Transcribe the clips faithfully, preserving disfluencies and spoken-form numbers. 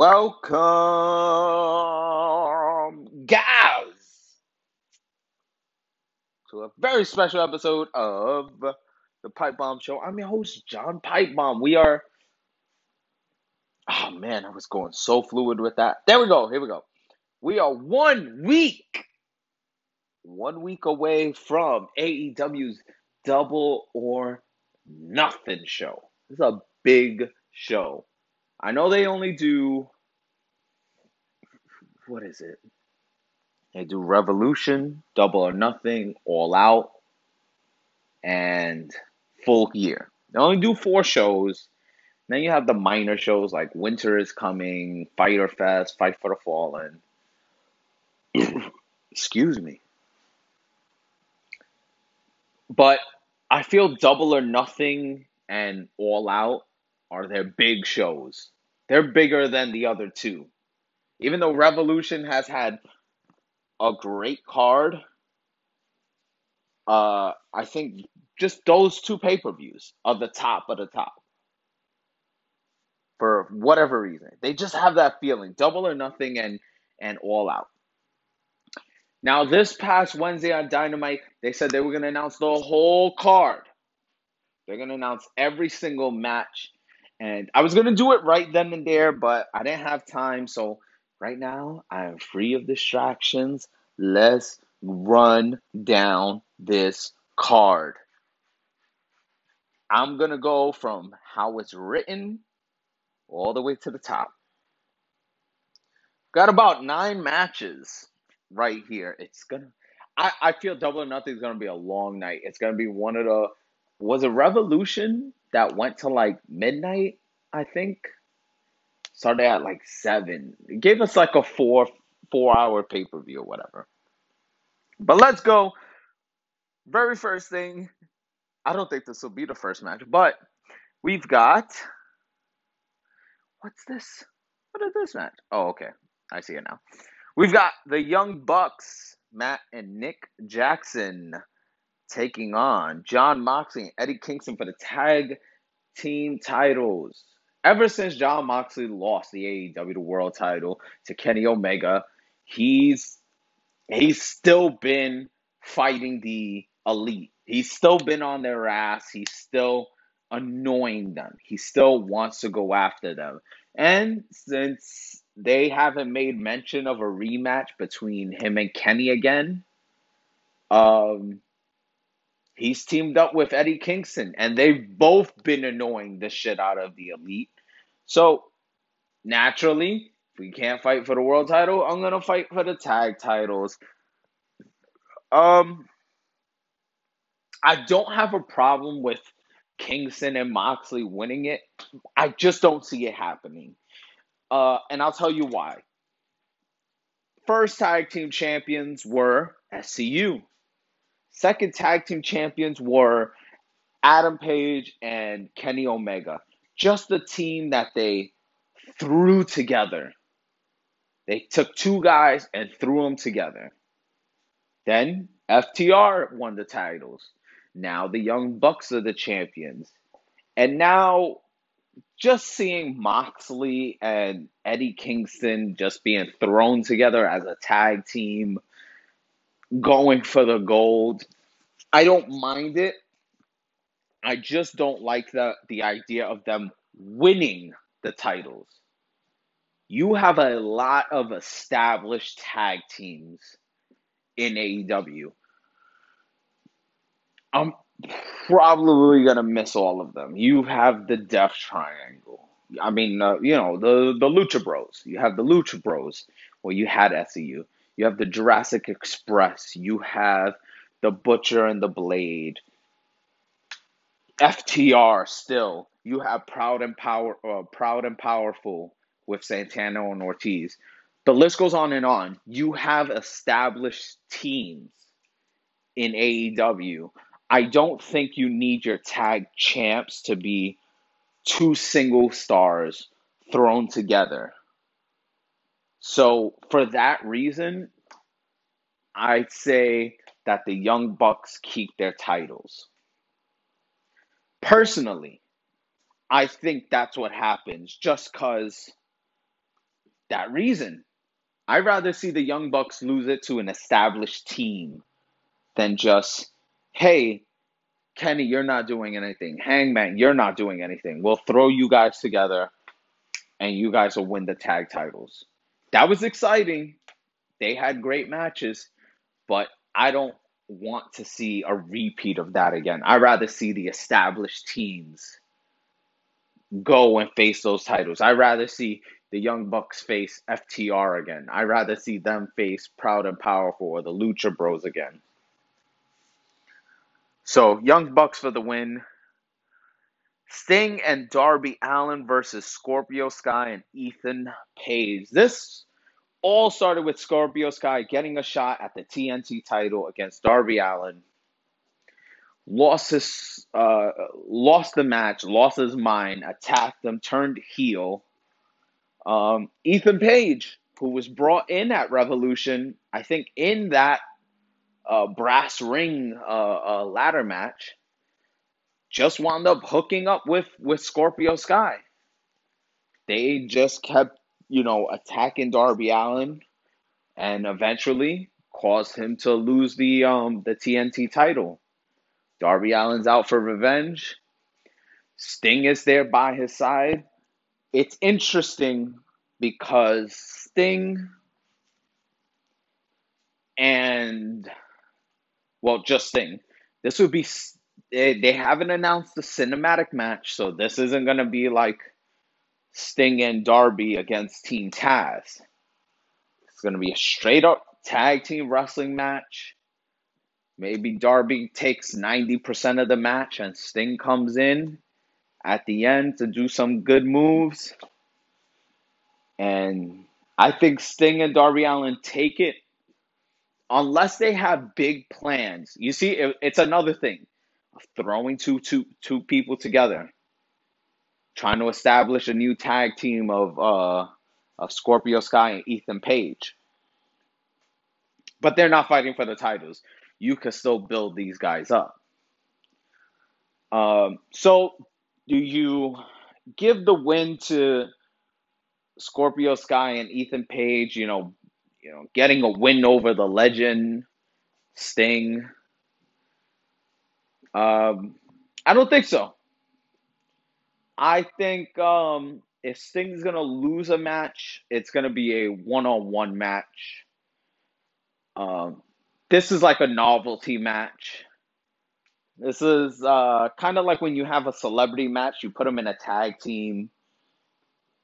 Welcome, guys, to a very special episode of the Pipe Bomb Show. I'm your host, John Pipe Bomb. We are, oh man, I was going so fluid with that. There we go. Here we go. We are one week, one week away from A E W's Double or Nothing show. It's a big show. I know they only do, what is it? They do Revolution, Double or Nothing, All Out, and Full Gear. They only do four shows. Then you have the minor shows like Winter is Coming, Fyter Fest, Fight for the Fallen. Excuse me. But I feel Double or Nothing and All Out are their big shows. They're bigger than the other two. Even though Revolution has had a great card, uh, I think just those two pay-per-views are the top of the top. For whatever reason. They just have that feeling. Double or Nothing and, and All Out. Now, this past Wednesday on Dynamite, they said they were going to announce the whole card. They're going to announce every single match. And I was going to do it right then and there, but I didn't have time. So right now, I am free of distractions. Let's run down this card. I'm going to go from how it's written all the way to the top. Got about nine matches right here. It's going to, I, I feel Double or Nothing is going to be a long night. It's going to be one of the, was it Revolution that went to like midnight, I think? Started at like seven. It gave us like a four, four hour pay-per-view or whatever. But let's go. Very first thing. I don't think this will be the first match, but we've got, what's this? What is this match? Oh, okay. I see it now. We've got the Young Bucks, Matt and Nick Jackson, taking on John Moxley and Eddie Kingston for the tag team titles. Ever since John Moxley lost the A E W World Title to Kenny Omega, he's he's still been fighting the elite. He's still been on their ass. He's still annoying them. He still wants to go after them. And since they haven't made mention of a rematch between him and Kenny again, Um, he's teamed up with Eddie Kingston, and they've both been annoying the shit out of the elite. So, naturally, if we can't fight for the world title, I'm going to fight for the tag titles. Um, I don't have a problem with Kingston and Moxley winning it. I just don't see it happening. Uh, and I'll tell you why. First tag team champions were S C U. Second tag team champions were Adam Page and Kenny Omega. Just the team that they threw together. They took two guys and threw them together. Then F T R won the titles. Now the Young Bucks are the champions. And now, just seeing Moxley and Eddie Kingston just being thrown together as a tag team, going for the gold, I don't mind it. I just don't like the, the idea of them winning the titles. You have a lot of established tag teams in A E W. I'm probably going to miss all of them. You have the Death Triangle. I mean, uh, you know, the, the Lucha Bros. You have the Lucha Bros. Well, you had S E U. You have the Jurassic Express. You have the Butcher and the Blade. F T R still. You have Proud and Power, uh, Proud and Powerful with Santana and Ortiz. The list goes on and on. You have established teams in A E W. I don't think you need your tag champs to be two single stars thrown together. So for that reason, I'd say that the Young Bucks keep their titles. Personally, I think that's what happens just because that reason. I'd rather see the Young Bucks lose it to an established team than just, hey, Kenny, you're not doing anything. Hangman, you're not doing anything. We'll throw you guys together, and you guys will win the tag titles. That was exciting. They had great matches, but I don't want to see a repeat of that again. I'd rather see the established teams go and face those titles. I'd rather see the Young Bucks face F T R again. I'd rather see them face Proud and Powerful or the Lucha Bros again. So, Young Bucks for the win. Sting and Darby Allin versus Scorpio Sky and Ethan Page. This all started with Scorpio Sky getting a shot at the T N T title against Darby Allin. Lost his, uh, lost the match, lost his mind, attacked them, turned heel. Um, Ethan Page, who was brought in at Revolution, I think in that Uh, brass ring uh, uh, ladder match, just wound up hooking up with, with Scorpio Sky. They just kept, you know, attacking Darby Allin and eventually caused him to lose the um the T N T title. Darby Allin's out for revenge. Sting is there by his side. It's interesting because Sting and... Well, just Sting. This would be, they, they haven't announced the cinematic match, so this isn't going to be like Sting and Darby against Team Taz. It's going to be a straight-up tag team wrestling match. Maybe Darby takes ninety percent of the match and Sting comes in at the end to do some good moves. And I think Sting and Darby Allin take it. Unless they have big plans. You see, it, it's another thing. Throwing two, two, two people together. Trying to establish a new tag team of, uh, of Scorpio Sky and Ethan Page. But they're not fighting for the titles. You can still build these guys up. Um, so, do you give the win to Scorpio Sky and Ethan Page, you know, You know, getting a win over the legend, Sting? Um, I don't think so. I think um, if Sting's going to lose a match, it's going to be a one-on-one match. Um, this is like a novelty match. This is uh, kind of like when you have a celebrity match, you put him in a tag team.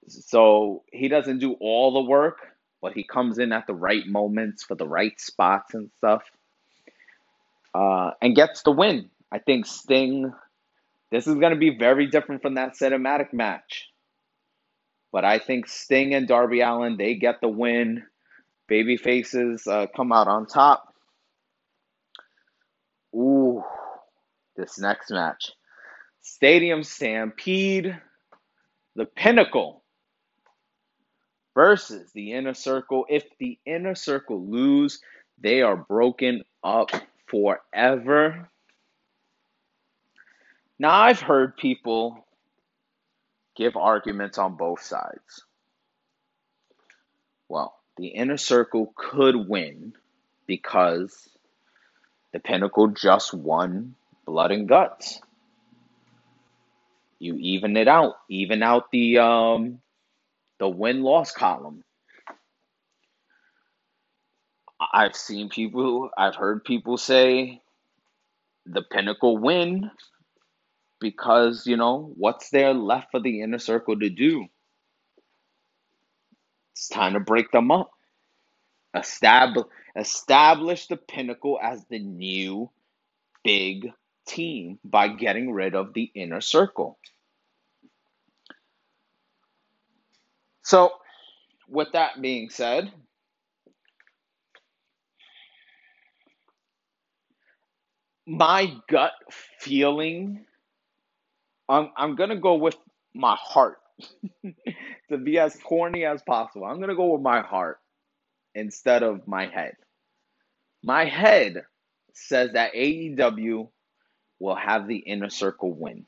So he doesn't do all the work, but he comes in at the right moments for the right spots and stuff, uh, and gets the win. I think Sting, this is going to be very different from that cinematic match. But I think Sting and Darby Allin, they get the win. Baby faces uh, come out on top. Ooh, this next match. Stadium Stampede, The Pinnacle versus the Inner Circle. If the Inner Circle lose, they are broken up forever. Now, I've heard people give arguments on both sides. Well, the Inner Circle could win because the Pinnacle just won Blood and Guts. You even it out. Even out the... um. The win-loss column. I've seen people, I've heard people say the Pinnacle win because, you know, what's there left for the Inner Circle to do? It's time to break them up. Estab- establish the Pinnacle as the new big team by getting rid of the Inner Circle. So, with that being said, my gut feeling, I'm, I'm going to go with my heart to be as corny as possible. I'm going to go with my heart instead of my head. My head says that A E W will have the Inner Circle win.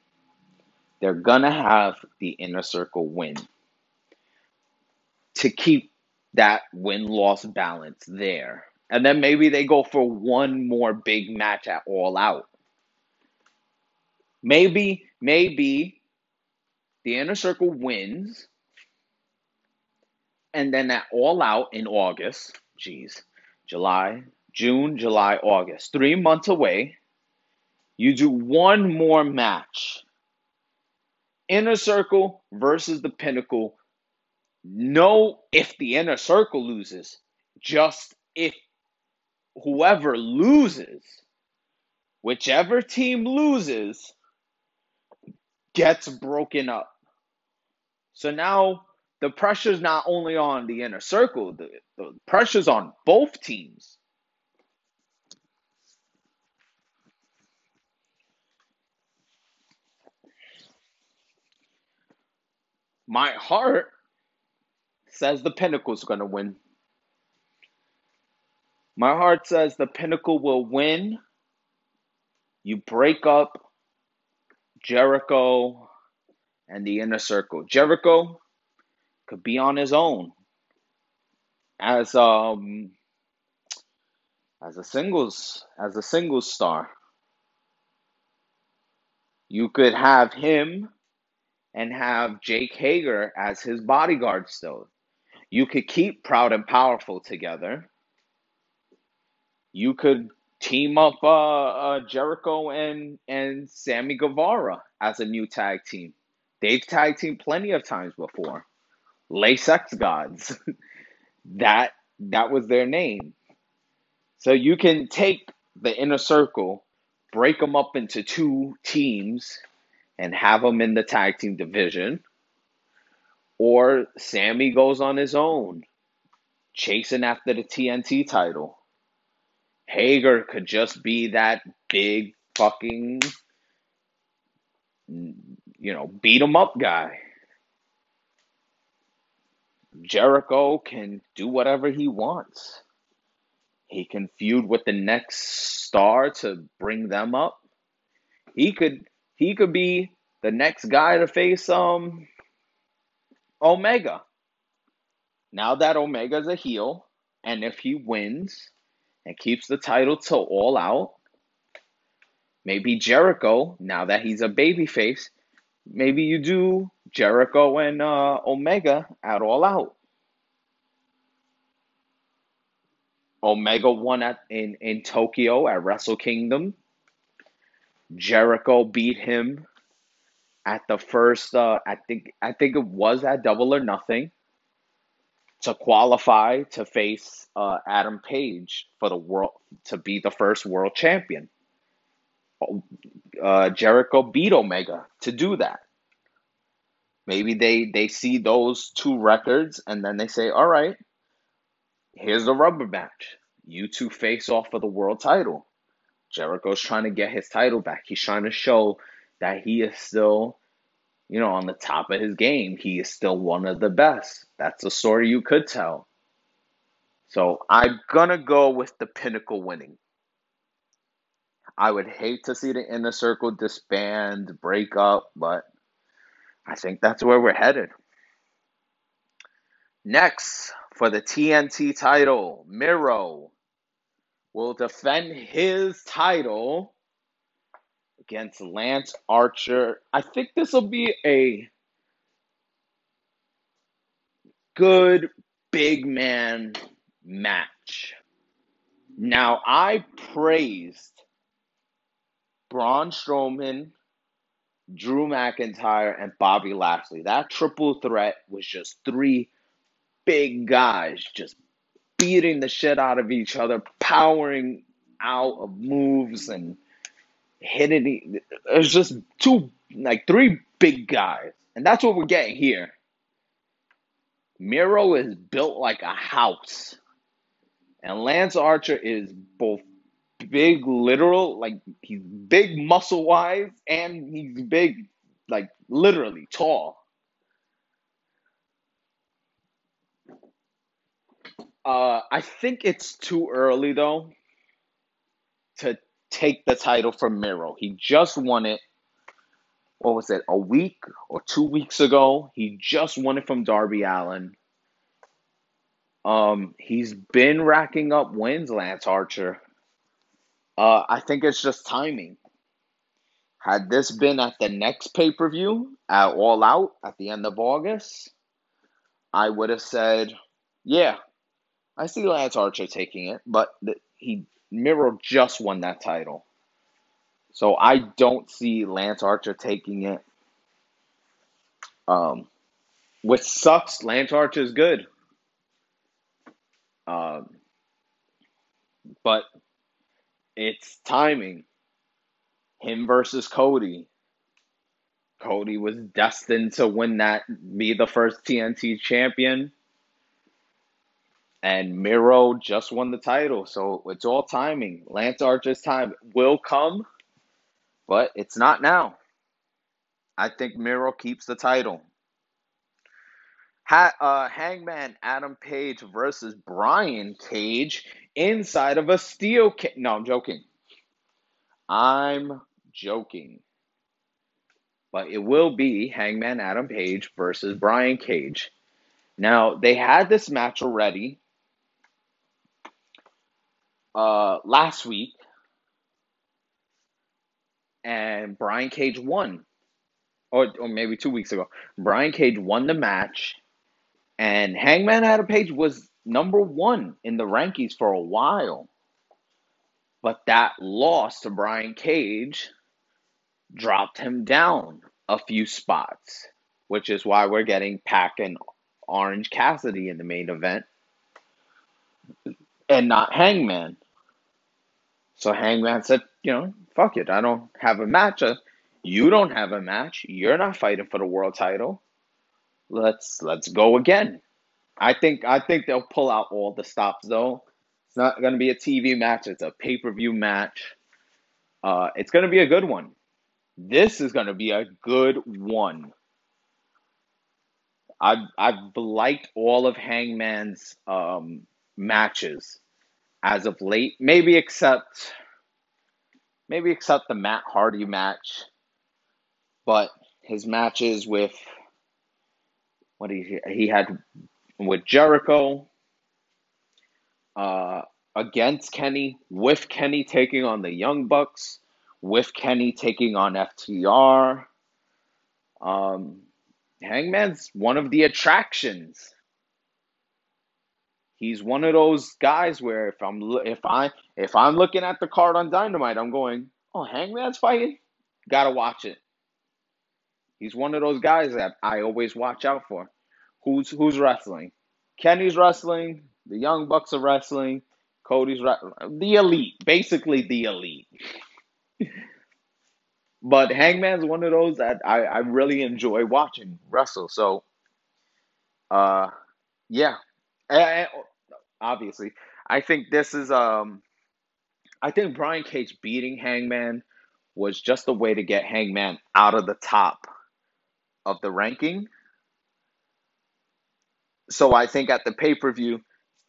They're going to have the Inner Circle win. to keep that win-loss balance there. And then maybe they go for one more big match at All Out. Maybe, maybe the Inner Circle wins. And then at All Out in August, geez, July, June, July, August, three months away, you do one more match. Inner Circle versus the Pinnacle. No, if the Inner Circle loses, just if whoever loses, whichever team loses, gets broken up. So now the pressure's not only on the Inner Circle, the, the pressure's on both teams. My heart says the Pinnacle's going to win. My heart says the Pinnacle will win. You break up Jericho and the Inner Circle. Jericho could be on his own as um as a singles as a singles star. You could have him and have Jake Hager as his bodyguard still. You could keep Proud and Powerful together. You could team up uh, uh, Jericho and, and Sammy Guevara as a new tag team. They've tag teamed plenty of times before. Lay Sex Gods. that that was their name. So you can take the Inner Circle, break them up into two teams, and have them in the tag team division. Or Sammy goes on his own, chasing after the T N T title. Hager could just be that big fucking, you know, beat him up guy. Jericho can do whatever he wants. He can feud with the next star to bring them up. He could he could be the next guy to face um Omega. Now that Omega's a heel, and if he wins and keeps the title till All Out, maybe Jericho, now that he's a babyface, maybe you do Jericho and uh, Omega at All Out. Omega won at, in, in Tokyo at Wrestle Kingdom. Jericho beat him at the first, uh, I think I think it was at Double or Nothing, to qualify to face uh, Adam Page for the world, to be the first world champion. Uh, Jericho beat Omega to do that. Maybe they, they see those two records and then they say, all right, here's the rubber match. You two face off for the world title. Jericho's trying to get his title back. He's trying to show that he is still, you know, on the top of his game. He is still one of the best. That's a story you could tell. So I'm going to go with the Pinnacle winning. I would hate to see the Inner Circle disband, break up, but I think that's where we're headed. Next, for the T N T title, Miro will defend his title against Lance Archer. I think this will be a good big man match. Now, I praised Braun Strowman, Drew McIntyre, and Bobby Lashley. That triple threat was just three big guys just beating the shit out of each other, powering out of moves and hitting. It was just two, like three big guys. And that's what we're getting here. Miro is built like a house. And Lance Archer is both big, literal, like he's big muscle-wise, and he's big, like literally tall. Uh, I think it's too early, though, to take the title from Miro. He just won it, what was it, a week or two weeks ago. He just won it from Darby Allin. Um, he's been racking up wins, Lance Archer. Uh, I think it's just timing. Had this been at the next pay-per-view, at All Out, at the end of August, I would have said, yeah, I see Lance Archer taking it, but the, he Miro just won that title. So I don't see Lance Archer taking it. Um, which sucks. Lance Archer is good. Um, but it's timing. Him versus Cody. Cody was destined to win that, be the first T N T champion. And Miro just won the title, so it's all timing. Lance Archer's time will come, but it's not now. I think Miro keeps the title. Ha- uh, Hangman Adam Page versus Brian Cage inside of a steel cage. No, I'm joking. I'm joking. But it will be Hangman Adam Page versus Brian Cage. Now, they had this match already uh, last week. And Brian Cage won. Or, or maybe two weeks ago. Brian Cage won the match. And Hangman Adam Page was number one in the rankings for a while. But that loss to Brian Cage dropped him down a few spots, which is why we're getting Pac and Orange Cassidy in the main event and not Hangman. So Hangman said, you know, fuck it. I don't have a match. You don't have a match. You're not fighting for the world title. Let's let's go again. I think I think they'll pull out all the stops, though. It's not going to be a T V match. It's a pay-per-view match. Uh, it's going to be a good one. This is going to be a good one. I've, I've liked all of Hangman's um, matches as of late. Maybe except, maybe except the Matt Hardy match. But his matches with, what he, he had with Jericho. Uh, against Kenny, with Kenny taking on the Young Bucks, with Kenny taking on F T R. Um, Hangman's one of the attractions. He's one of those guys where if I'm if I if I'm looking at the card on Dynamite, I'm going, oh, Hangman's fighting? Gotta watch it. He's one of those guys that I always watch out for. Who's who's wrestling? Kenny's wrestling. The Young Bucks are wrestling. Cody's wrestling. The Elite. Basically the Elite. But Hangman's one of those that I, I really enjoy watching wrestle. So, uh, yeah. And, and, obviously. I think this is... um, I think Brian Cage beating Hangman was just a way to get Hangman out of the top of the ranking. So I think at the pay-per-view...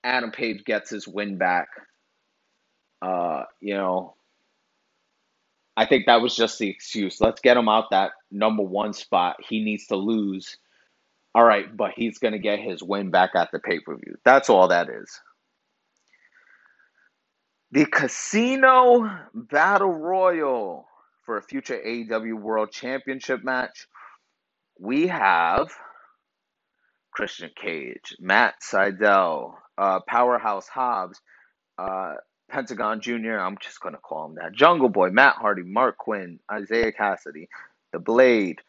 Adam Page gets his win back. Uh, you know, I think that was just the excuse. Let's get him out that number one spot. He needs to lose. All right, but he's going to get his win back at the pay-per-view. That's all that is. The Casino Battle Royal for a future A E W World Championship match. We have Christian Cage, Matt Seidel, Uh, Powerhouse Hobbs, uh, Pentagon Junior, I'm just going to call him that, Jungle Boy, Matt Hardy, Mark Quinn, Isaiah Cassidy, The Blade,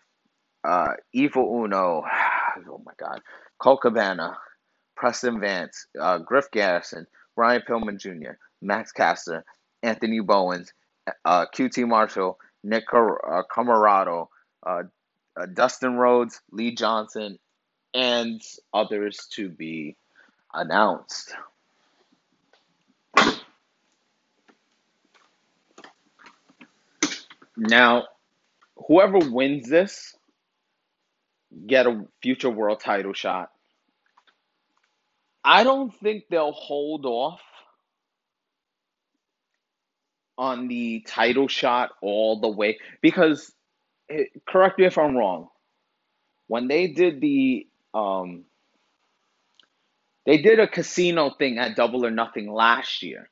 uh, Evil Uno, oh my God, Colt Cabana, Preston Vance, uh, Griff Garrison, Brian Pillman Junior, Max Caster, Anthony Bowens, uh, Q T Marshall, Nick Camerado, uh, uh, Dustin Rhodes, Lee Johnson, and others to be announced. Now, whoever wins this get a future world title shot. I don't think they'll hold off on the title shot all the way because, correct me if I'm wrong, when they did the um They did a casino thing at Double or Nothing last year,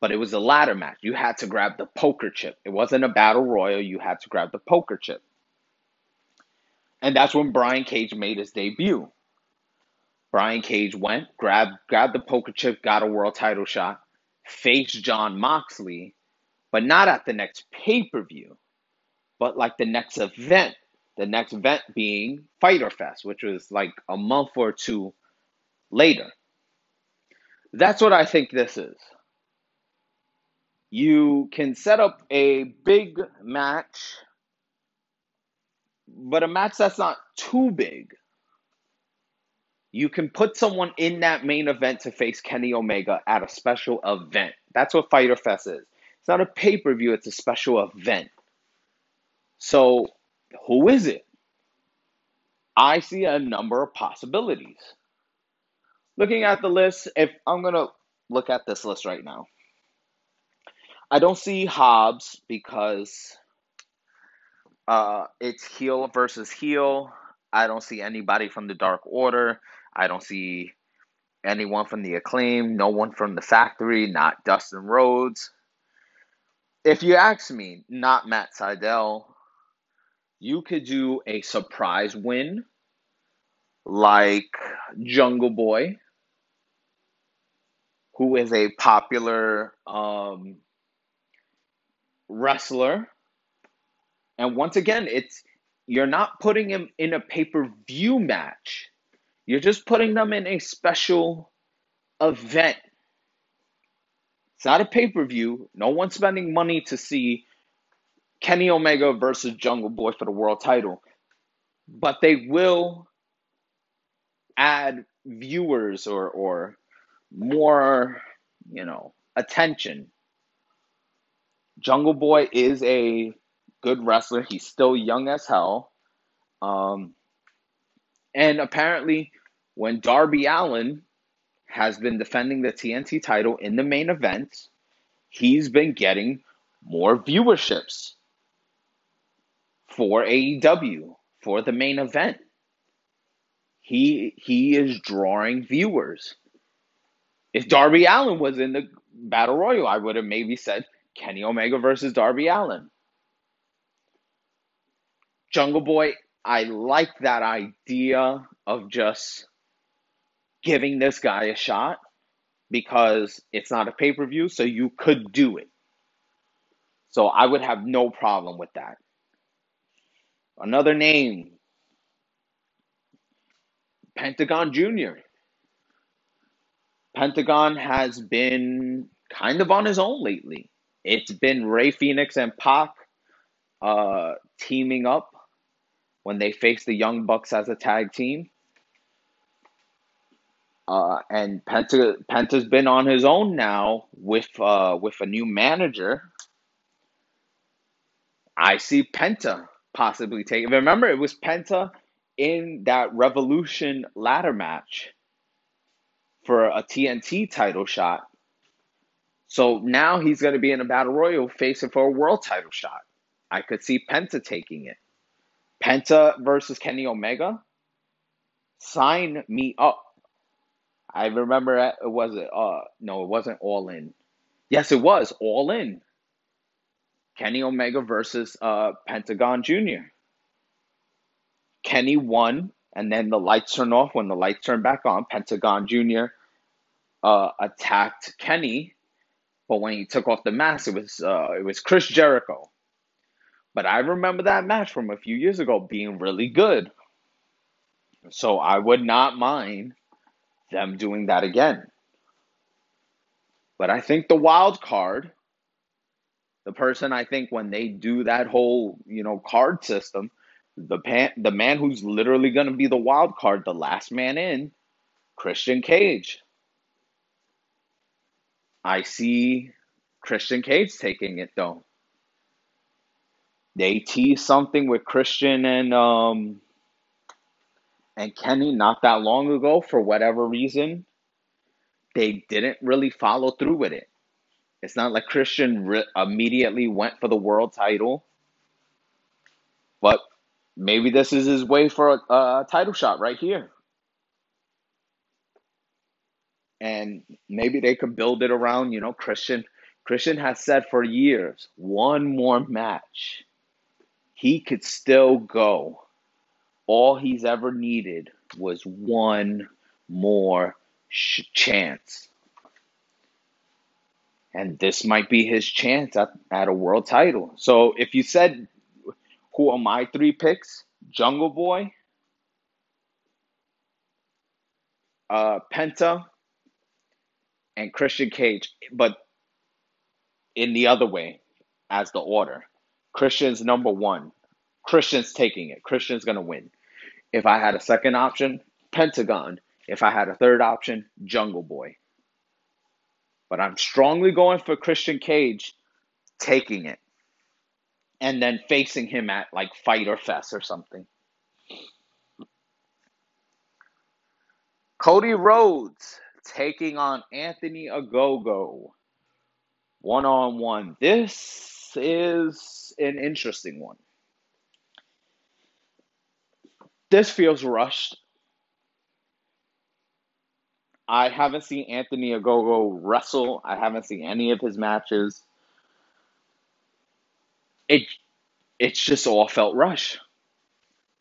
but it was a ladder match. You had to grab the poker chip. It wasn't a battle royal. You had to grab the poker chip. And that's when Brian Cage made his debut. Brian Cage went, grabbed, grabbed the poker chip, got a world title shot, faced John Moxley, but not at the next pay-per-view, but like the next event. The next event being Fyter Fest, which was like a month or two later. That's what I think this is. You can set up a big match, but a match that's not too big. You can put someone in that main event to face Kenny Omega at a special event. That's what Fyter Fest is. It's not a pay-per-view, it's a special event. So, who is it? I see a number of possibilities. Looking at the list, if I'm going to look at this list right now. I don't see Hobbs because uh, it's heel versus heel. I don't see anybody from the Dark Order. I don't see anyone from the Acclaim. No one from the Factory. Not Dustin Rhodes. If you ask me, not Matt Sydal. You could do a surprise win like Jungle Boy, who is a popular um, wrestler. And once again, it's you're not putting him in a pay-per-view match. You're just putting them in a special event. It's not a pay-per-view. No one's spending money to see Kenny Omega versus Jungle Boy for the world title. But they will add viewers or or more, you know, attention. Jungle Boy is a good wrestler. He's still young as hell. Um, and apparently when Darby Allin has been defending the T N T title in the main event, he's been getting more viewerships for A E W, for the main event. He he is drawing viewers. If Darby Allin was in the Battle Royal, I would have maybe said Kenny Omega versus Darby Allin. Jungle Boy, I like that idea of just giving this guy a shot because it's not a pay-per-view, so you could do it. So I would have no problem with that. Another name, Pentagon Junior Pentagon has been kind of on his own lately. It's been Rey Fenix and Pac uh, teaming up when they face the Young Bucks as a tag team. Uh, and Penta, Penta's been on his own now with uh, with a new manager. I see Penta possibly taking. Remember, it was Penta in that Revolution ladder match for a T N T title shot. So now he's going to be in a battle royal facing for a world title shot. I could see Penta taking it. Penta versus Kenny Omega. Sign me up. I remember it was it. Uh, no, it wasn't All In. Yes, it was All In. Kenny Omega versus uh, Pentagon Junior Kenny won, and then the lights turned off. When the lights turned back on, Pentagon Junior uh, attacked Kenny, but when he took off the mask, it was uh, it was Chris Jericho. But I remember that match from a few years ago being really good. So I would not mind them doing that again. But I think the wild card, the person I think when they do that whole, you know, card system, the pan, the man who's literally going to be the wild card, the last man in, Christian Cage. I see Christian Cage taking it, though. They teased something with Christian and um and Kenny not that long ago. For whatever reason, they didn't really follow through with it. It's not like Christian re- immediately went for the world title. But maybe this is his way for a, a title shot right here. and maybe they could build it around, you know, Christian. Christian has said for years, one more match, he could still go. All he's ever needed was one more sh- chance. And this might be his chance at, at a world title. So if you said, who are my three picks? Jungle Boy, uh, Penta, and Christian Cage. But in the other way, as the order. Christian's number one. Christian's taking it. Christian's going to win. If I had a second option, Pentagon. If I had a third option, Jungle Boy. But I'm strongly going for Christian Cage taking it. And then facing him at like Fyter Fest or something. Cody Rhodes taking on Anthony Ogogo. One-on-one. This is an interesting one. This feels rushed. I haven't seen Anthony Ogogo wrestle. I haven't seen any of his matches. It, it's just all felt rushed.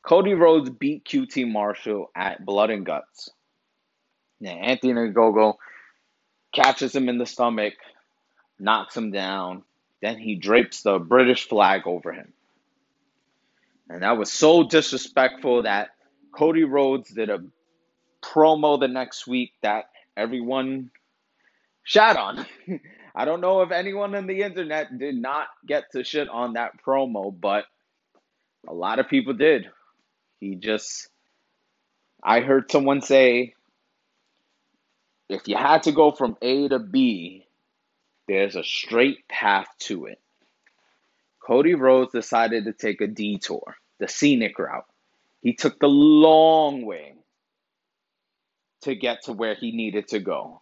Cody Rhodes beat Q T Marshall at Blood and Guts. Now, Anthony Ogogo catches him in the stomach, knocks him down, then he drapes the British flag over him. And that was so disrespectful that Cody Rhodes did a promo the next week that everyone shat on. I don't know if anyone on the internet did not get to shit on that promo, but a lot of people did. He just, I heard someone say, if you had to go from A to B, there's a straight path to it. Cody Rhodes decided to take a detour, the scenic route. He took the long way to get to where he needed to go.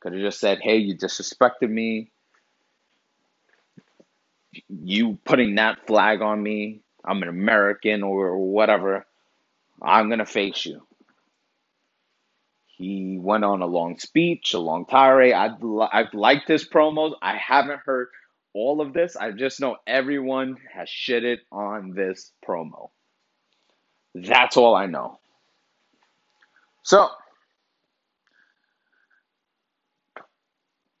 Could have just said, hey, you disrespected me. You putting that flag on me. I'm an American or whatever. I'm going to face you. He went on a long speech, a long tirade. I've, li- I've liked his promos. I haven't heard all of this. I just know everyone has shitted on this promo. That's all I know. So,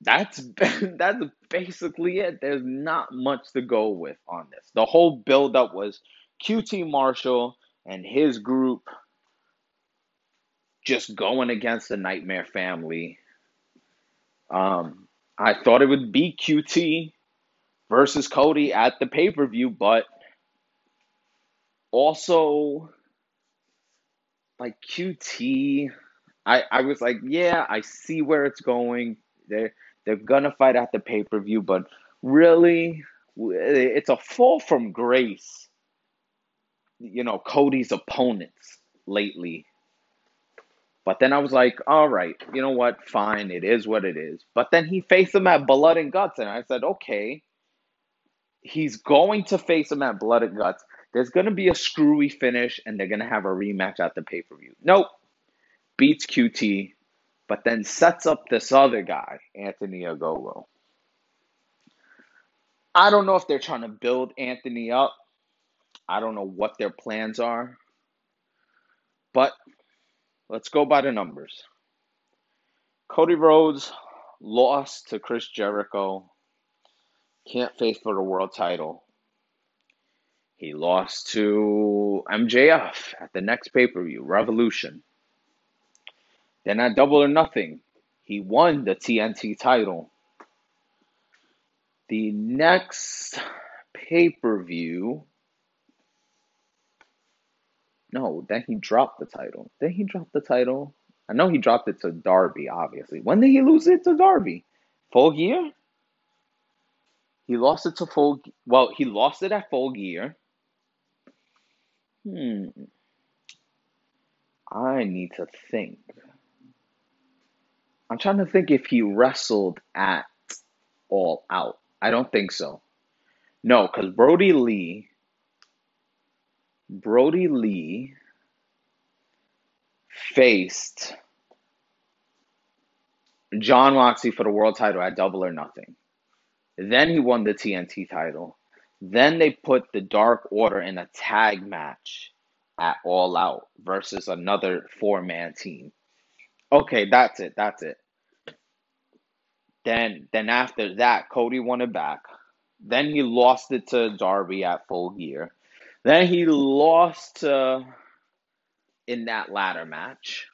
that's that's basically it. There's not much to go with on this. The whole build-up was Q T Marshall and his group just going against the Nightmare Family. Um, I thought it would be Q T versus Cody at the pay-per-view, but also, like, Q T, I, I was like, yeah, I see where it's going. They're, they're going to fight at the pay-per-view, but really, it's a fall from grace, you know, Cody's opponents lately. But then I was like, all right, you know what? Fine, it is what it is. But then he faced him at Blood and Guts, and I said, okay, he's going to face him at Blood and Guts. There's going to be a screwy finish, and they're going to have a rematch at the pay-per-view. Nope. Beats Q T, but then sets up this other guy, Anthony Ogogo. I don't know if they're trying to build Anthony up. I don't know what their plans are. But let's go by the numbers. Cody Rhodes lost to Chris Jericho. Can't face for the world title. He lost to M J F at the next pay-per-view, Revolution. Then at Double or Nothing, he won the T N T title. The next pay-per-view... No, then he dropped the title. Then he dropped the title. I know he dropped it to Darby, obviously. When did he lose it to Darby? Full Gear? He lost it to Full... Well, he lost it at Full Gear. Hmm. I need to think. I'm trying to think if he wrestled at All Out. I don't think so. No, because Brody Lee... Brody Lee faced John Moxley for the world title at Double or Nothing. Then he won the T N T title. Then they put the Dark Order in a tag match at All Out versus another four-man team. Okay, that's it. That's it. Then, then after that, Cody won it back. Then he lost it to Darby at Full Gear. Then he lost uh, in that ladder match.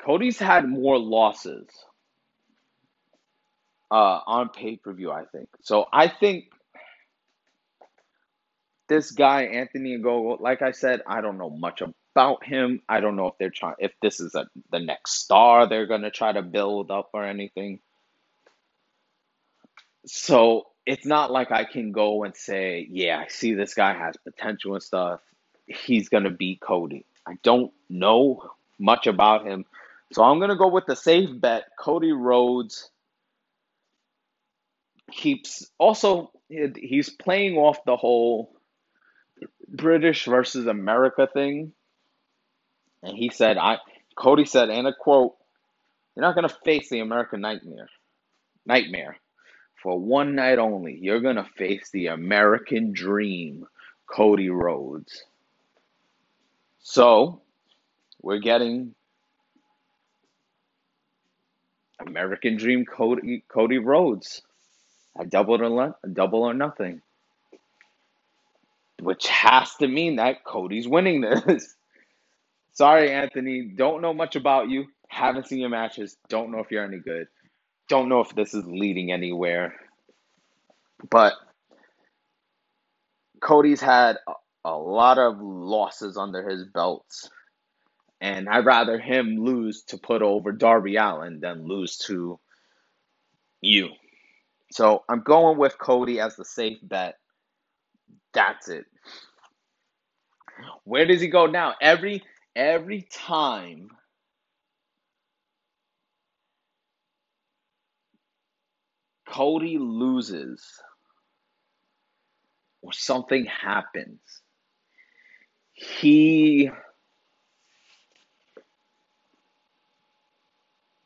Cody's had more losses uh, on pay-per-view, I think. So I think this guy, Anthony Ogogo, like I said, I don't know much about him. I don't know if they're trying, if this is a, the next star they're going to try to build up or anything. So it's not like I can go and say, yeah, I see this guy has potential and stuff. He's going to beat Cody. I don't know much about him. So I'm going to go with the safe bet. Cody Rhodes keeps also, he's playing off the whole British versus America thing. And he said, I Cody said, and a quote, you're not going to face the American nightmare. Nightmare. For one night only, you're going to face the American dream, Cody Rhodes. So, we're getting American Dream Cody, Cody Rhodes. I doubled or, double or nothing. Which has to mean that Cody's winning this. Sorry, Anthony. Don't know much about you. Haven't seen your matches. Don't know if you're any good. Don't know if this is leading anywhere. But Cody's had a, a lot of losses under his belts. And I'd rather him lose to put over Darby Allin than lose to you. So I'm going with Cody as the safe bet. That's it. Where does he go now? Every every time Cody loses or something happens, he...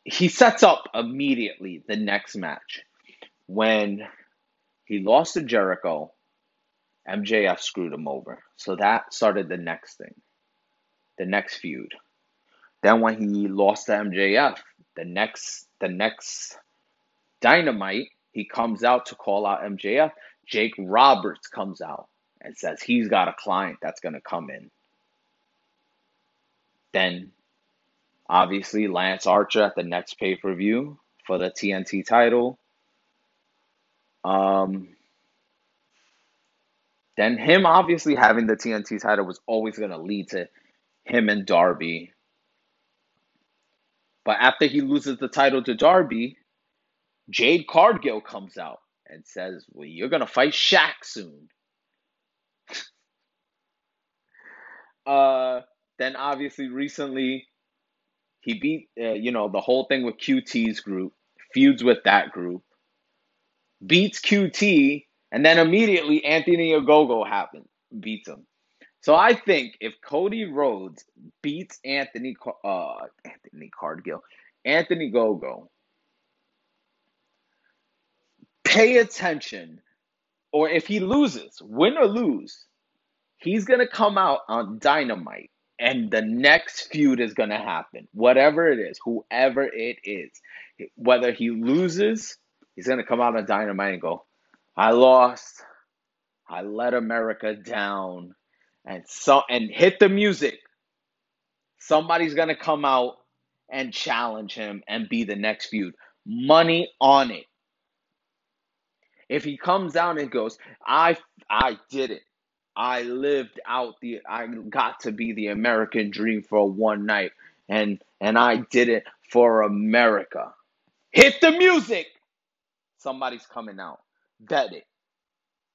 He sets up immediately the next match. When he lost to Jericho, M J F screwed him over. So that started the next thing, the next feud. Then when he lost to M J F, the next the next Dynamite, he comes out to call out M J F. Jake Roberts comes out and says he's got a client that's going to come in. Then... obviously, Lance Archer at the next pay-per-view for the T N T title. Um, then him obviously having the T N T title was always going to lead to him and Darby. But after he loses the title to Darby, Jade Cargill comes out and says, well, you're going to fight Shaq soon. uh, then obviously recently... He beat, uh, you know, the whole thing with Q T's group, feuds with that group, beats Q T, and then immediately Anthony Ogogo happens, beats him. So I think if Cody Rhodes beats Anthony, uh, Anthony Cargill, Anthony Ogogo, pay attention, or if he loses, win or lose, he's going to come out on Dynamite. And the next feud is going to happen, whatever it is, whoever it is. Whether he loses, he's going to come out on Dynamite and go, I lost. I let America down. And so, and hit the music. Somebody's going to come out and challenge him and be the next feud. Money on it. If he comes out and goes, I, I did it. I lived out the, I got to be the American dream for one night, and and I did it for America. Hit the music! Somebody's coming out. Bet it.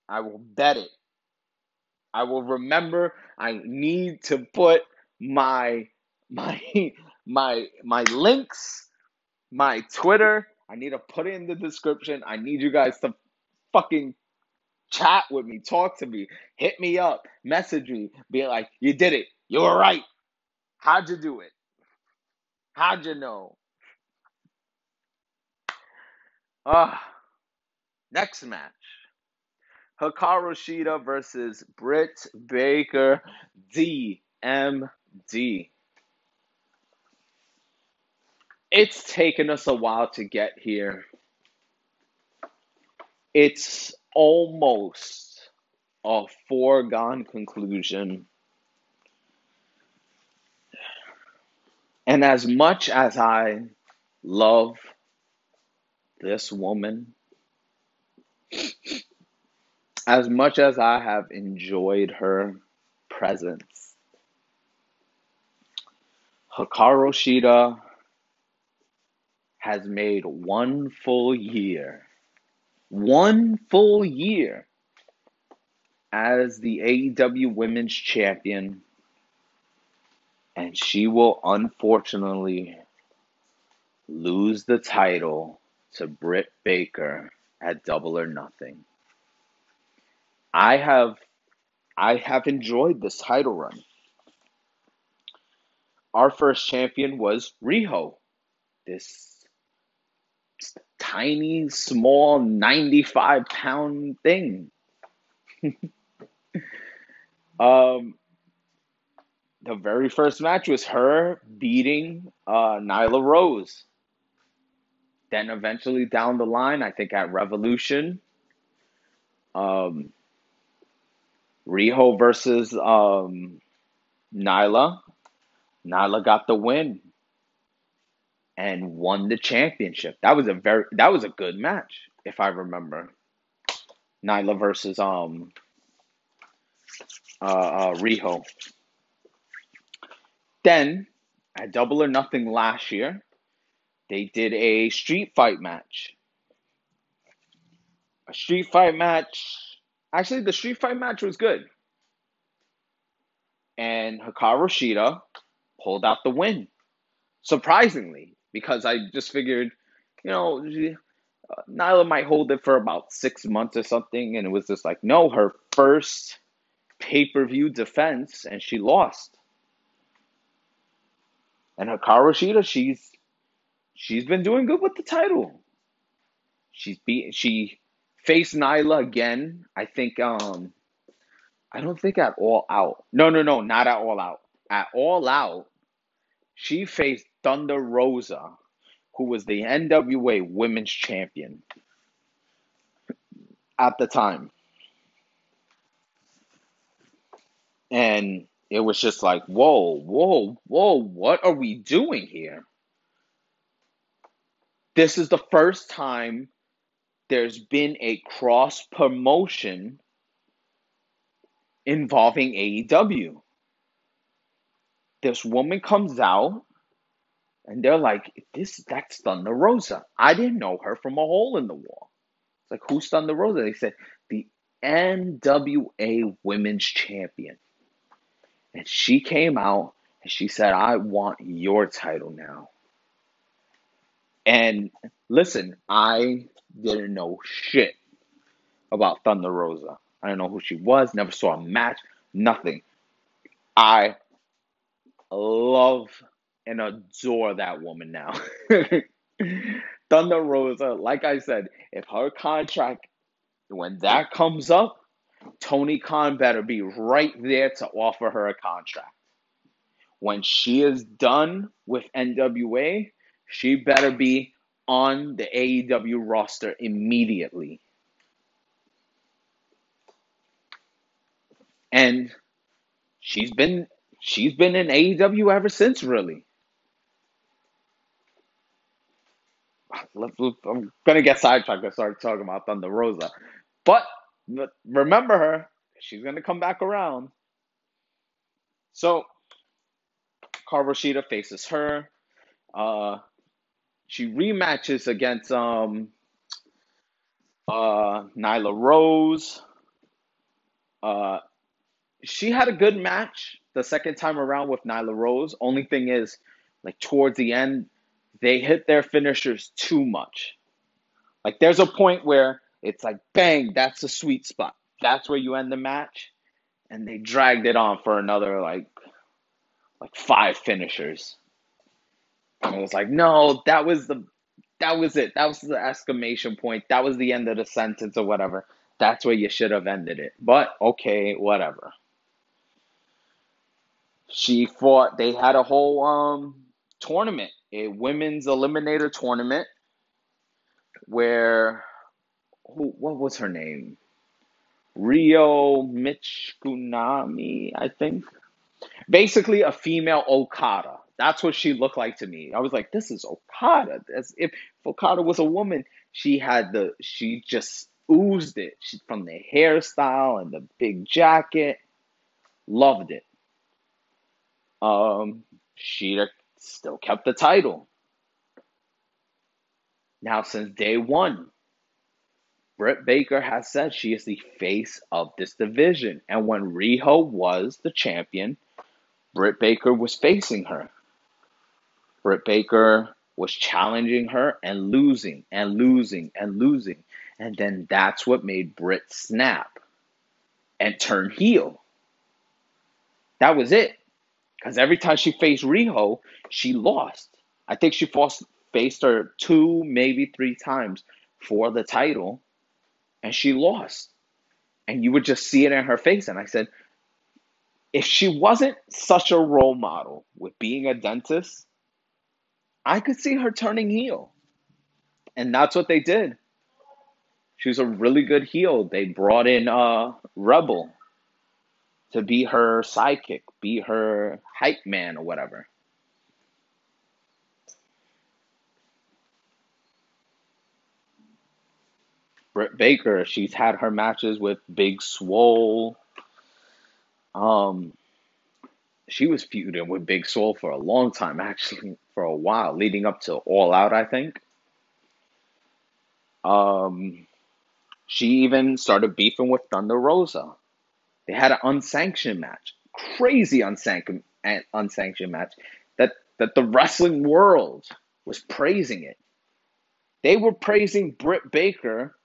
I will bet it. I will remember I need to put my, my, my, my links, my Twitter, I need to put it in the description. I need you guys to fucking chat with me, talk to me, hit me up, message me, be like, you did it, you were right. How'd you do it? How'd you know? Uh, next match. Hikaru Shida versus Britt Baker, D M D. It's taken us a while to get here. It's almost a foregone conclusion. And as much as I love this woman, as much as I have enjoyed her presence, Hikaru Shida has made one full year. One full year as the A E W Women's Champion, and she will unfortunately lose the title to Britt Baker at Double or Nothing. I have I have enjoyed this title run. Our first champion was Riho, this tiny, small, ninety-five pound thing. um, the very first match was her beating uh, Nyla Rose. Then eventually down the line, I think at Revolution, um, Riho versus um, Nyla. Nyla got the win and won the championship. That was a very that was a good match, if I remember. Nyla versus um uh, uh Riho. Then at Double or Nothing last year, they did a street fight match. A street fight match. Actually, the street fight match was good. And Hikaru Shida pulled out the win, surprisingly. Because I just figured, you know, Nyla might hold it for about six months or something. And it was just like, no, her first pay-per-view defense, and she lost. And Hikaru Shida, she's she's been doing good with the title. She's beat, she faced Nyla again. I think, um, I don't think at All Out. No, no, no, not at All Out. At All Out, she faced Thunder Rosa, who was the N W A Women's Champion at the time. And it was just like, whoa, whoa, whoa, what are we doing here? This is the first time there's been a cross-promotion involving A E W. This woman comes out, and they're like, "This that's Thunder Rosa. I didn't know her from a hole in the wall." It's like, who's Thunder Rosa? They said, the N W A Women's Champion. And she came out, and she said, "I want your title now." And listen, I didn't know shit about Thunder Rosa. I didn't know who she was, never saw a match, nothing. I love and adore that woman now. Thunder Rosa, like I said, if her contract, when that comes up, Tony Khan better be right there to offer her a contract. When she is done with N W A, she better be on the A E W roster immediately. And she's been she's been in A E W ever since, really. I'm going to get sidetracked and start talking about Thunder Rosa. But remember her. She's going to come back around. So, Hikaru Shida faces her. Uh, she rematches against um, uh, Nyla Rose. Uh, she had a good match the second time around with Nyla Rose. Only thing is, like, towards the end, they hit their finishers too much. Like, there's a point where it's like, bang, that's the sweet spot. That's where you end the match. And they dragged it on for another, like, like five finishers. And it was like, no, that was the that was it. That was the exclamation point. That was the end of the sentence or whatever. That's where you should have ended it. But, okay, whatever. She fought. They had a whole um tournament, a women's eliminator tournament, where, who, what was her name? Rio Michikunami, I think. Basically, a female Okada. That's what she looked like to me. I was like, this is Okada. As if, if Okada was a woman, she had the, she just oozed it. She, from the hairstyle and the big jacket, loved it. Um, she still kept the title. Now, since day one, Britt Baker has said she is the face of this division. And when Riho was the champion, Britt Baker was facing her. Britt Baker was challenging her and losing and losing and losing. And then that's what made Britt snap and turn heel. That was it. Because every time she faced Riho, she lost. I think she faced her two, maybe three times for the title. And she lost. And you would just see it in her face. And I said, if she wasn't such a role model with being a dentist, I could see her turning heel. And that's what they did. She was a really good heel. They brought in uh, Rebel to be her sidekick, be her hype man or whatever. Britt Baker, she's had her matches with Big Swole. Um, she was feuding with Big Swole for a long time, actually, for a while, leading up to All Out, I think. Um, she even started beefing with Thunder Rosa. They had an unsanctioned match, crazy unsanction, unsanctioned match, that, that the wrestling world was praising it. They were praising Britt Baker,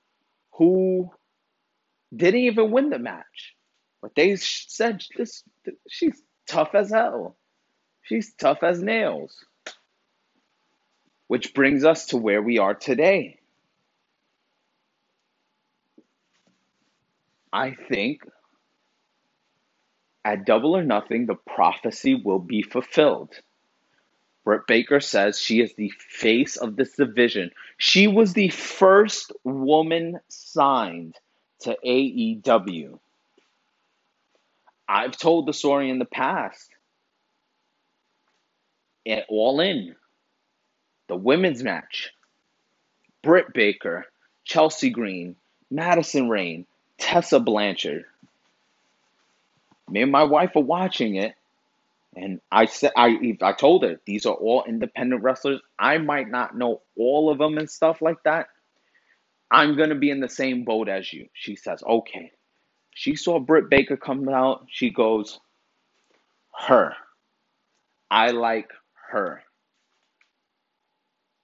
who didn't even win the match. But they said, this, she's tough as hell. She's tough as nails. Which brings us to where we are today. I think at Double or Nothing, the prophecy will be fulfilled. Britt Baker says she is the face of this division. She was the first woman signed to A E W. I've told the story in the past. At All In, the women's match, Britt Baker, Chelsea Green, Madison Rayne, Tessa Blanchard. Me and my wife are watching it, and I said, I I told her these are all independent wrestlers. I might not know all of them and stuff like that. I'm gonna be in the same boat as you. She says, okay. She saw Britt Baker come out. She goes, her. I like her.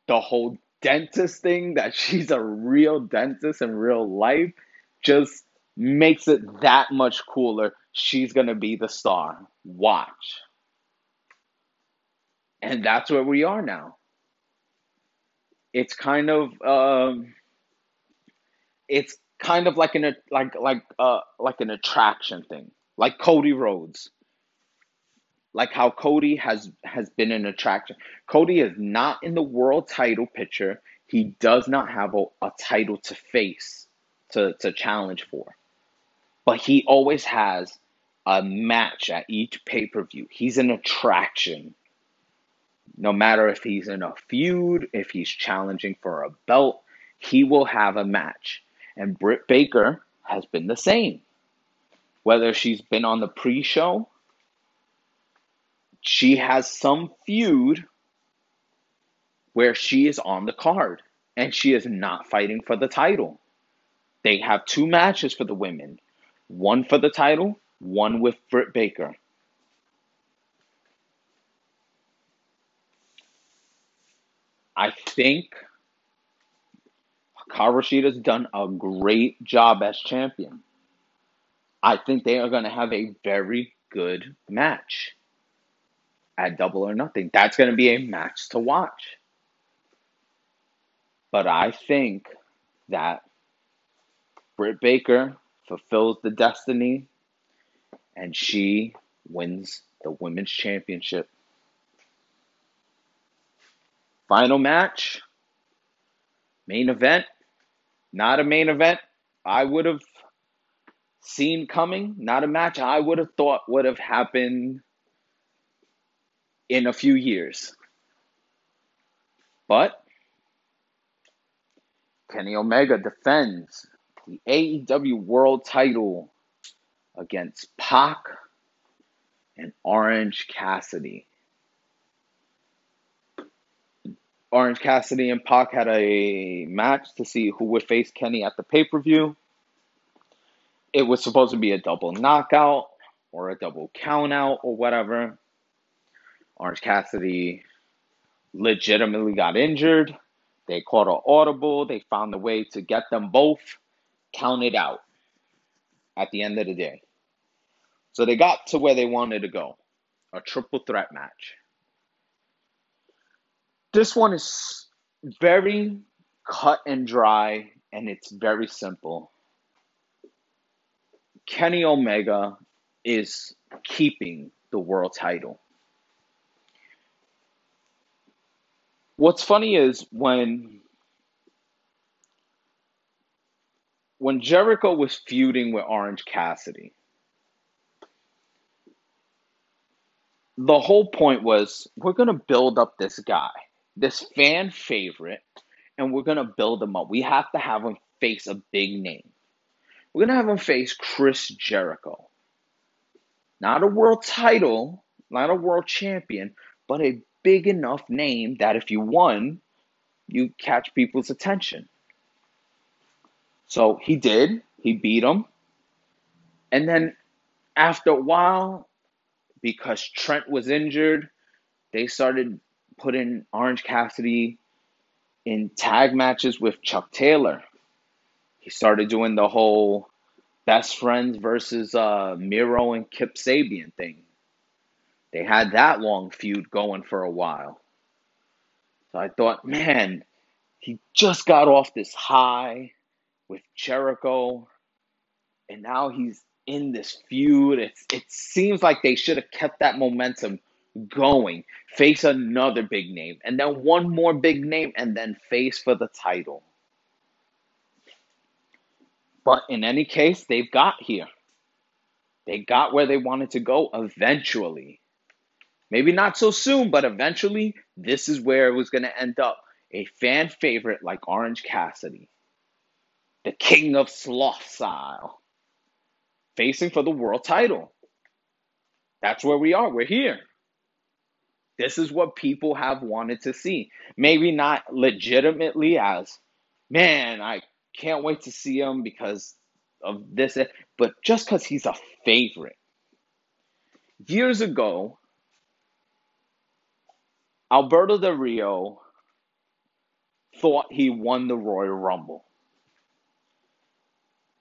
The whole dentist thing, that she's a real dentist in real life, just makes it that much cooler. She's going to be the star. Watch. And that's where we are now. It's kind of, um, it's Kind of like an like like uh like an attraction thing, like Cody Rhodes, like how Cody has has been an attraction. Cody is not in the world title picture. He does not have a, a title to face to to challenge for, but he always has a match at each pay per view. He's an attraction, no matter if he's in a feud, if he's challenging for a belt, he will have a match. And Britt Baker has been the same. Whether she's been on the pre-show, she has some feud where she is on the card and she is not fighting for the title. They have two matches for the women. One for the title, one with Britt Baker. I think Kyle Rashida's done a great job as champion. I think they are going to have a very good match at Double or Nothing. That's going to be a match to watch. But I think that Britt Baker fulfills the destiny and she wins the Women's Championship. Final match, main event, not a main event I would have seen coming, not a match I would have thought would have happened in a few years. But Kenny Omega defends the A E W World Title against Pac and Orange Cassidy. Orange Cassidy and Pac had a match to see who would face Kenny at the pay-per-view. It was supposed to be a double knockout or a double countout or whatever. Orange Cassidy legitimately got injured. They called an audible. They found a way to get them both counted out at the end of the day. So they got to where they wanted to go, a triple threat match. This one is very cut and dry, and it's very simple. Kenny Omega is keeping the world title. What's funny is when, when Jericho was feuding with Orange Cassidy, the whole point was, we're going to build up this guy, this fan favorite, and we're going to build him up. We have to have him face a big name. We're going to have him face Chris Jericho. Not a world title, not a world champion, but a big enough name that if you won, you catch people's attention. So he did. He beat him. And then after a while, because Trent was injured, they started putting Orange Cassidy in tag matches with Chuck Taylor. He started doing the whole best friends versus uh, Miro and Kip Sabian thing. They had that long feud going for a while. So I thought, man, he just got off this high with Jericho, and now he's in this feud. It's, it seems like they should have kept that momentum going. Face another big name, and then one more big name, and then face for the title. But in any case, they've got here. They got where they wanted to go eventually. Maybe not so soon, but eventually this is where it was going to end up. A fan favorite like Orange Cassidy, the king of sloth style, facing for the world title. That's where we are. We're here. This is what people have wanted to see. Maybe not legitimately as, man, I can't wait to see him because of this, but just because he's a favorite. Years ago, Alberto Del Rio thought he won the Royal Rumble.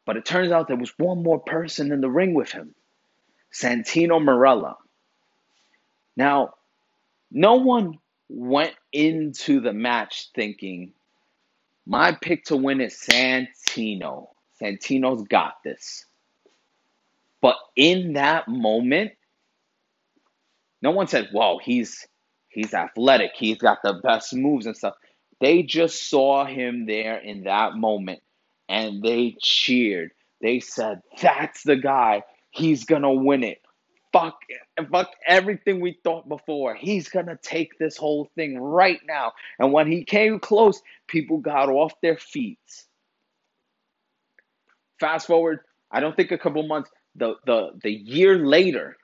But it turns out there was one more person in the ring with him, Santino Marella. Now, no one went into the match thinking, my pick to win is Santino. Santino's got this. But in that moment, no one said, whoa, he's... he's athletic. He's got the best moves and stuff. They just saw him there in that moment, and they cheered. They said, that's the guy. He's going to win it. Fuck, fuck everything we thought before. He's going to take this whole thing right now. And when he came close, people got off their feet. Fast forward, I don't think a couple months, the, the, the year later,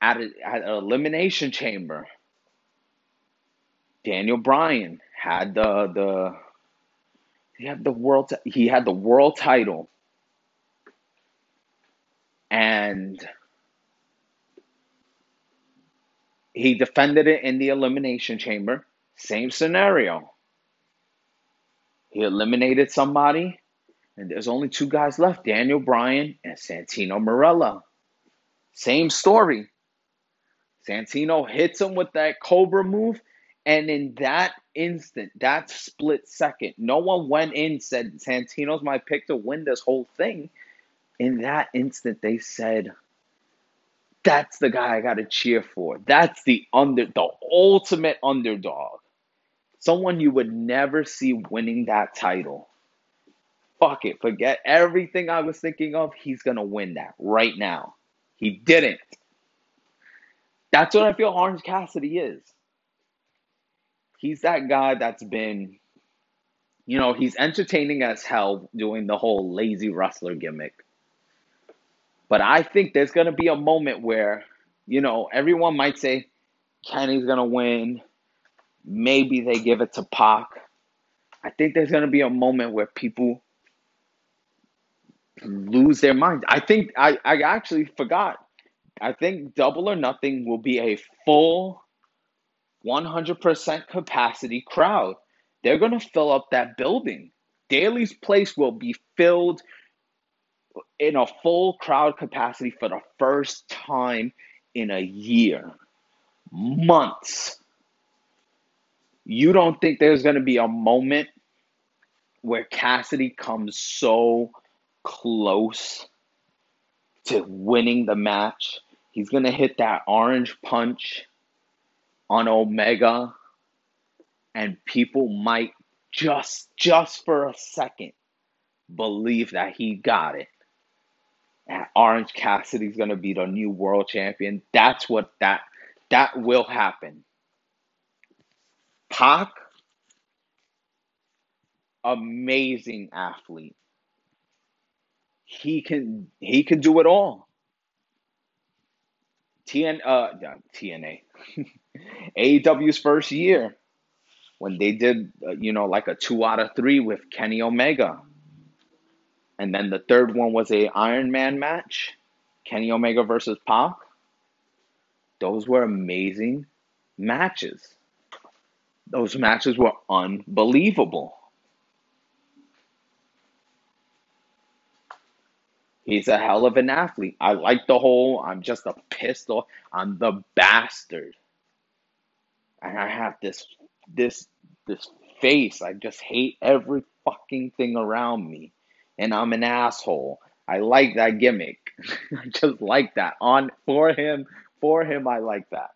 At, a, at an elimination chamber, Daniel Bryan had the the he had the world he had the world title, and he defended it in the elimination chamber. Same scenario. He eliminated somebody, and there's only two guys left: Daniel Bryan and Santino Marella. Same story. Santino hits him with that Cobra move, And in that instant, that split second, no one went in and said, Santino's my pick to win this whole thing. In that instant, they said, that's the guy I got to cheer for. That's the under, the ultimate underdog. Someone you would never see winning that title. Fuck it. Forget everything I was thinking of. He's going to win that right now. He didn't. That's what I feel Orange Cassidy is. He's that guy that's been, you know, he's entertaining as hell doing the whole lazy wrestler gimmick. But I think there's going to be a moment where, you know, everyone might say Kenny's going to win. Maybe they give it to Pac. I think there's going to be a moment where people lose their minds. I think, I, I actually forgot. I think Double or Nothing will be a full one hundred percent capacity crowd. They're going to fill up that building. Daly's place will be filled in a full crowd capacity for the first time in a year. Months. You don't think there's going to be a moment where Cassidy comes so close to winning the match? He's going to hit that orange punch on Omega, and people might just, just for a second believe that he got it. And Orange Cassidy's going to be the new world champion. That's what that, that will happen. Pac, amazing athlete. He can he can do it all. T N, uh, T N A. A E W's first year when they did, uh, you know, like a two out of three with Kenny Omega. And then the third one was a Iron Man match. Kenny Omega versus Pac. Those were amazing matches. Those matches were unbelievable. He's a hell of an athlete. I like the whole, I'm just a pistol. I'm the bastard. And I have this, this, this face. I just hate every fucking thing around me. And I'm an asshole. I like that gimmick. I just like that. On, for him, for him, I like that.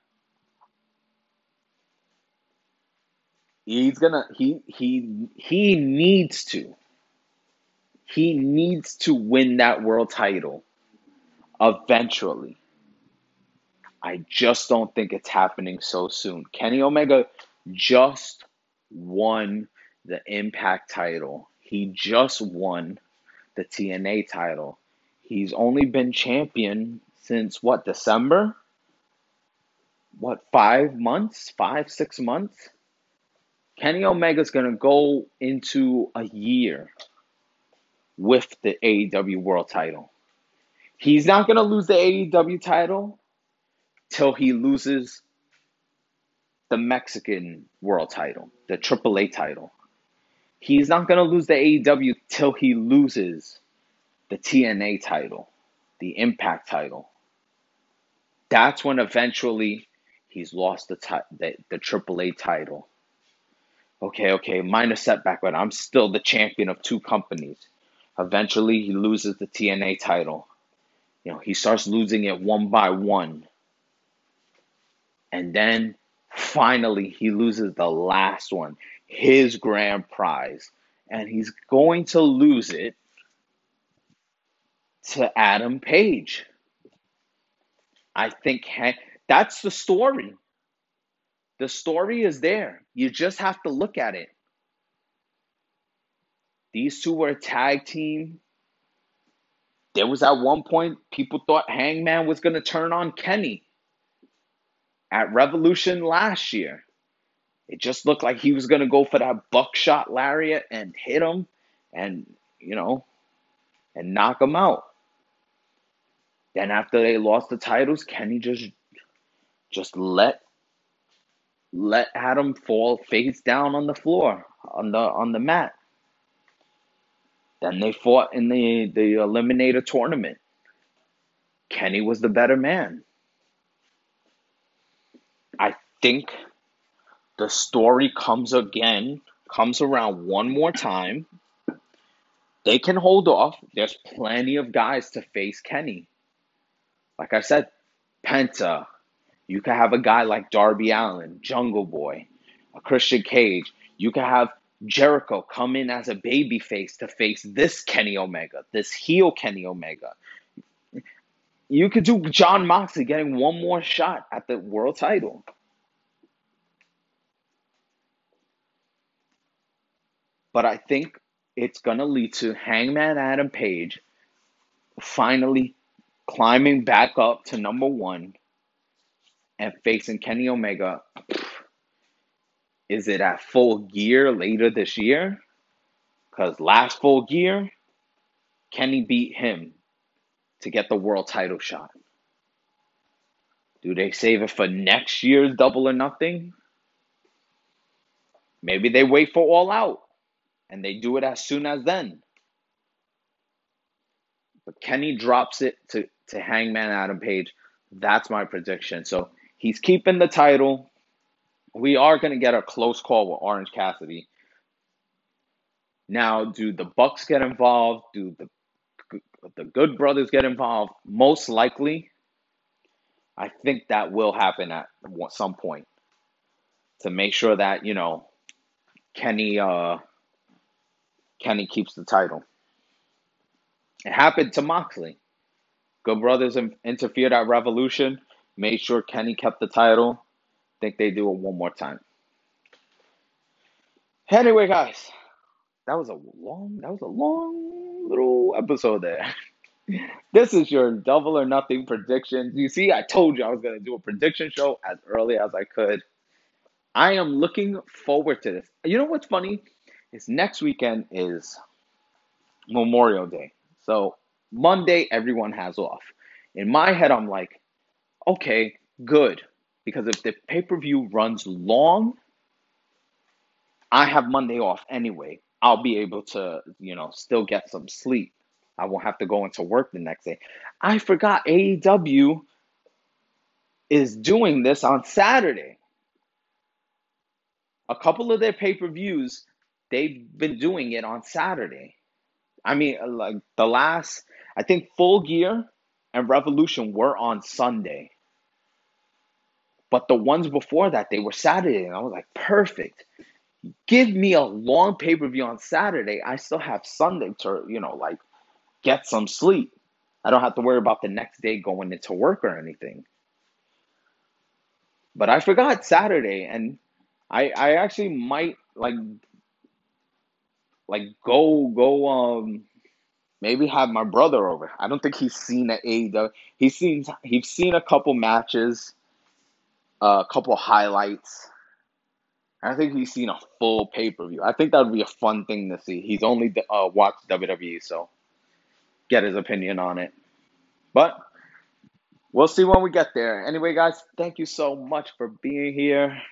He's gonna, he, he, he needs to, he needs to win that world title eventually. I just don't think it's happening so soon. Kenny Omega just won the Impact title. He just won the T N A title. He's only been champion since what, December? What, five months, five, six months? Kenny Omega's going to go into a year with the A E W World title. He's not going to lose the A E W title till he loses the Mexican World title, the triple A title. He's not going to lose the A E W till he loses the T N A title, the Impact title. That's when eventually he's lost the ti- the, the triple A title. Okay, okay, minor setback, but I'm still the champion of two companies. Eventually, he loses the T N A title. You know, he starts losing it one by one. And then, finally, he loses the last one, his grand prize. And he's going to lose it to Adam Page. I think that's the story. The story is there. You just have to look at it. These two were a tag team. There was at one point, people thought Hangman was going to turn on Kenny. At Revolution last year, it just looked like he was going to go for that buckshot lariat and hit him and, you know, and knock him out. Then after they lost the titles, Kenny just, just let Let Adam fall face down on the floor, on the on the mat. Then they fought in the, the Eliminator tournament. Kenny was the better man. I think The story comes again, comes around one more time. They can hold off. There's plenty of guys to face Kenny. Like I said, Penta. You could have a guy like Darby Allin, Jungle Boy, a Christian Cage. You could have Jericho come in as a babyface to face this Kenny Omega, this heel Kenny Omega. You could do John Moxley getting one more shot at the world title. But I think it's going to lead to Hangman Adam Page finally climbing back up to number one and facing Kenny Omega. Is it at Full Gear later this year? Because last Full Gear, Kenny beat him to get the world title shot. Do they save it for next year's Double or Nothing? Maybe they wait for All Out, and they do it as soon as then. But Kenny drops it to, to Hangman Adam Page. That's my prediction. So he's keeping the title. We are going to get a close call with Orange Cassidy. Now, do the Bucks get involved? Do the the Good Brothers get involved? Most likely, I think that will happen at some point to make sure that, you know, Kenny uh, Kenny keeps the title. It happened to Moxley. Good Brothers interfered at Revolution, made sure Kenny kept the title. I think they do it one more time. Anyway, guys, that was a long, that was a long little episode there. This is your Double or Nothing predictions. You see, I told you I was going to do a prediction show as early as I could. I am looking forward to this. You know what's funny? Is next weekend is Memorial Day. So Monday, everyone has off. In my head, I'm like, okay, good. Because if the pay-per-view runs long, I have Monday off anyway. I'll be able to, you know, still get some sleep. I won't have to go into work the next day. I forgot A E W is doing this on Saturday. A couple of their pay-per-views, they've been doing it on Saturday. I mean, like the last, I think Full Gear and Revolution were on Sunday. But the ones before that, they were Saturday. And I was like, perfect. Give me a long pay-per-view on Saturday. I still have Sunday to, you know, like get some sleep. I don't have to worry about the next day going into work or anything. But I forgot Saturday. And I I actually might like, like go, go, um, maybe have my brother over. I don't think he's seen an A E W. He's seen, he's seen a couple matches. A uh, couple highlights. I think he's seen a full pay-per-view. I think that would be a fun thing to see. He's only uh, watched W W E, so get his opinion on it. But we'll see when we get there. Anyway, guys, thank you so much for being here.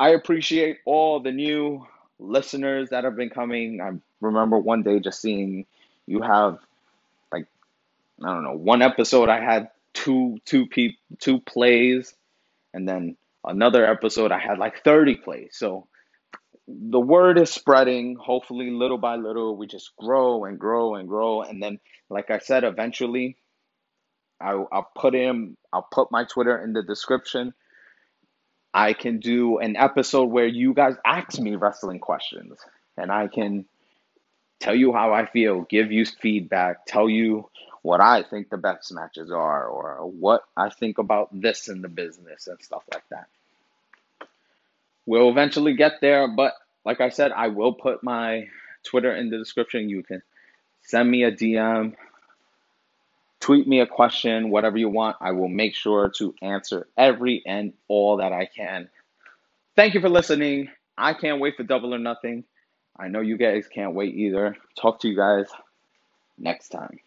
I appreciate all the new listeners that have been coming. I remember one day just seeing you have, like, I don't know, one episode I had Two, two, pe- two plays, and then another episode I had like thirty plays. So the word is spreading. Hopefully, little by little, we just grow and grow and grow. And then, like I said, eventually, I, I'll put in, I'll put my Twitter in the description. I can do an episode where you guys ask me wrestling questions, and I can tell you how I feel, give you feedback, tell you what I think the best matches are, or what I think about this in the business and stuff like that. We'll eventually get there, but like I said, I will put my Twitter in the description. You can send me a D M, tweet me a question, whatever you want. I will make sure to answer every and all that I can. Thank you for listening. I can't wait for Double or Nothing. I know you guys can't wait either. Talk to you guys next time.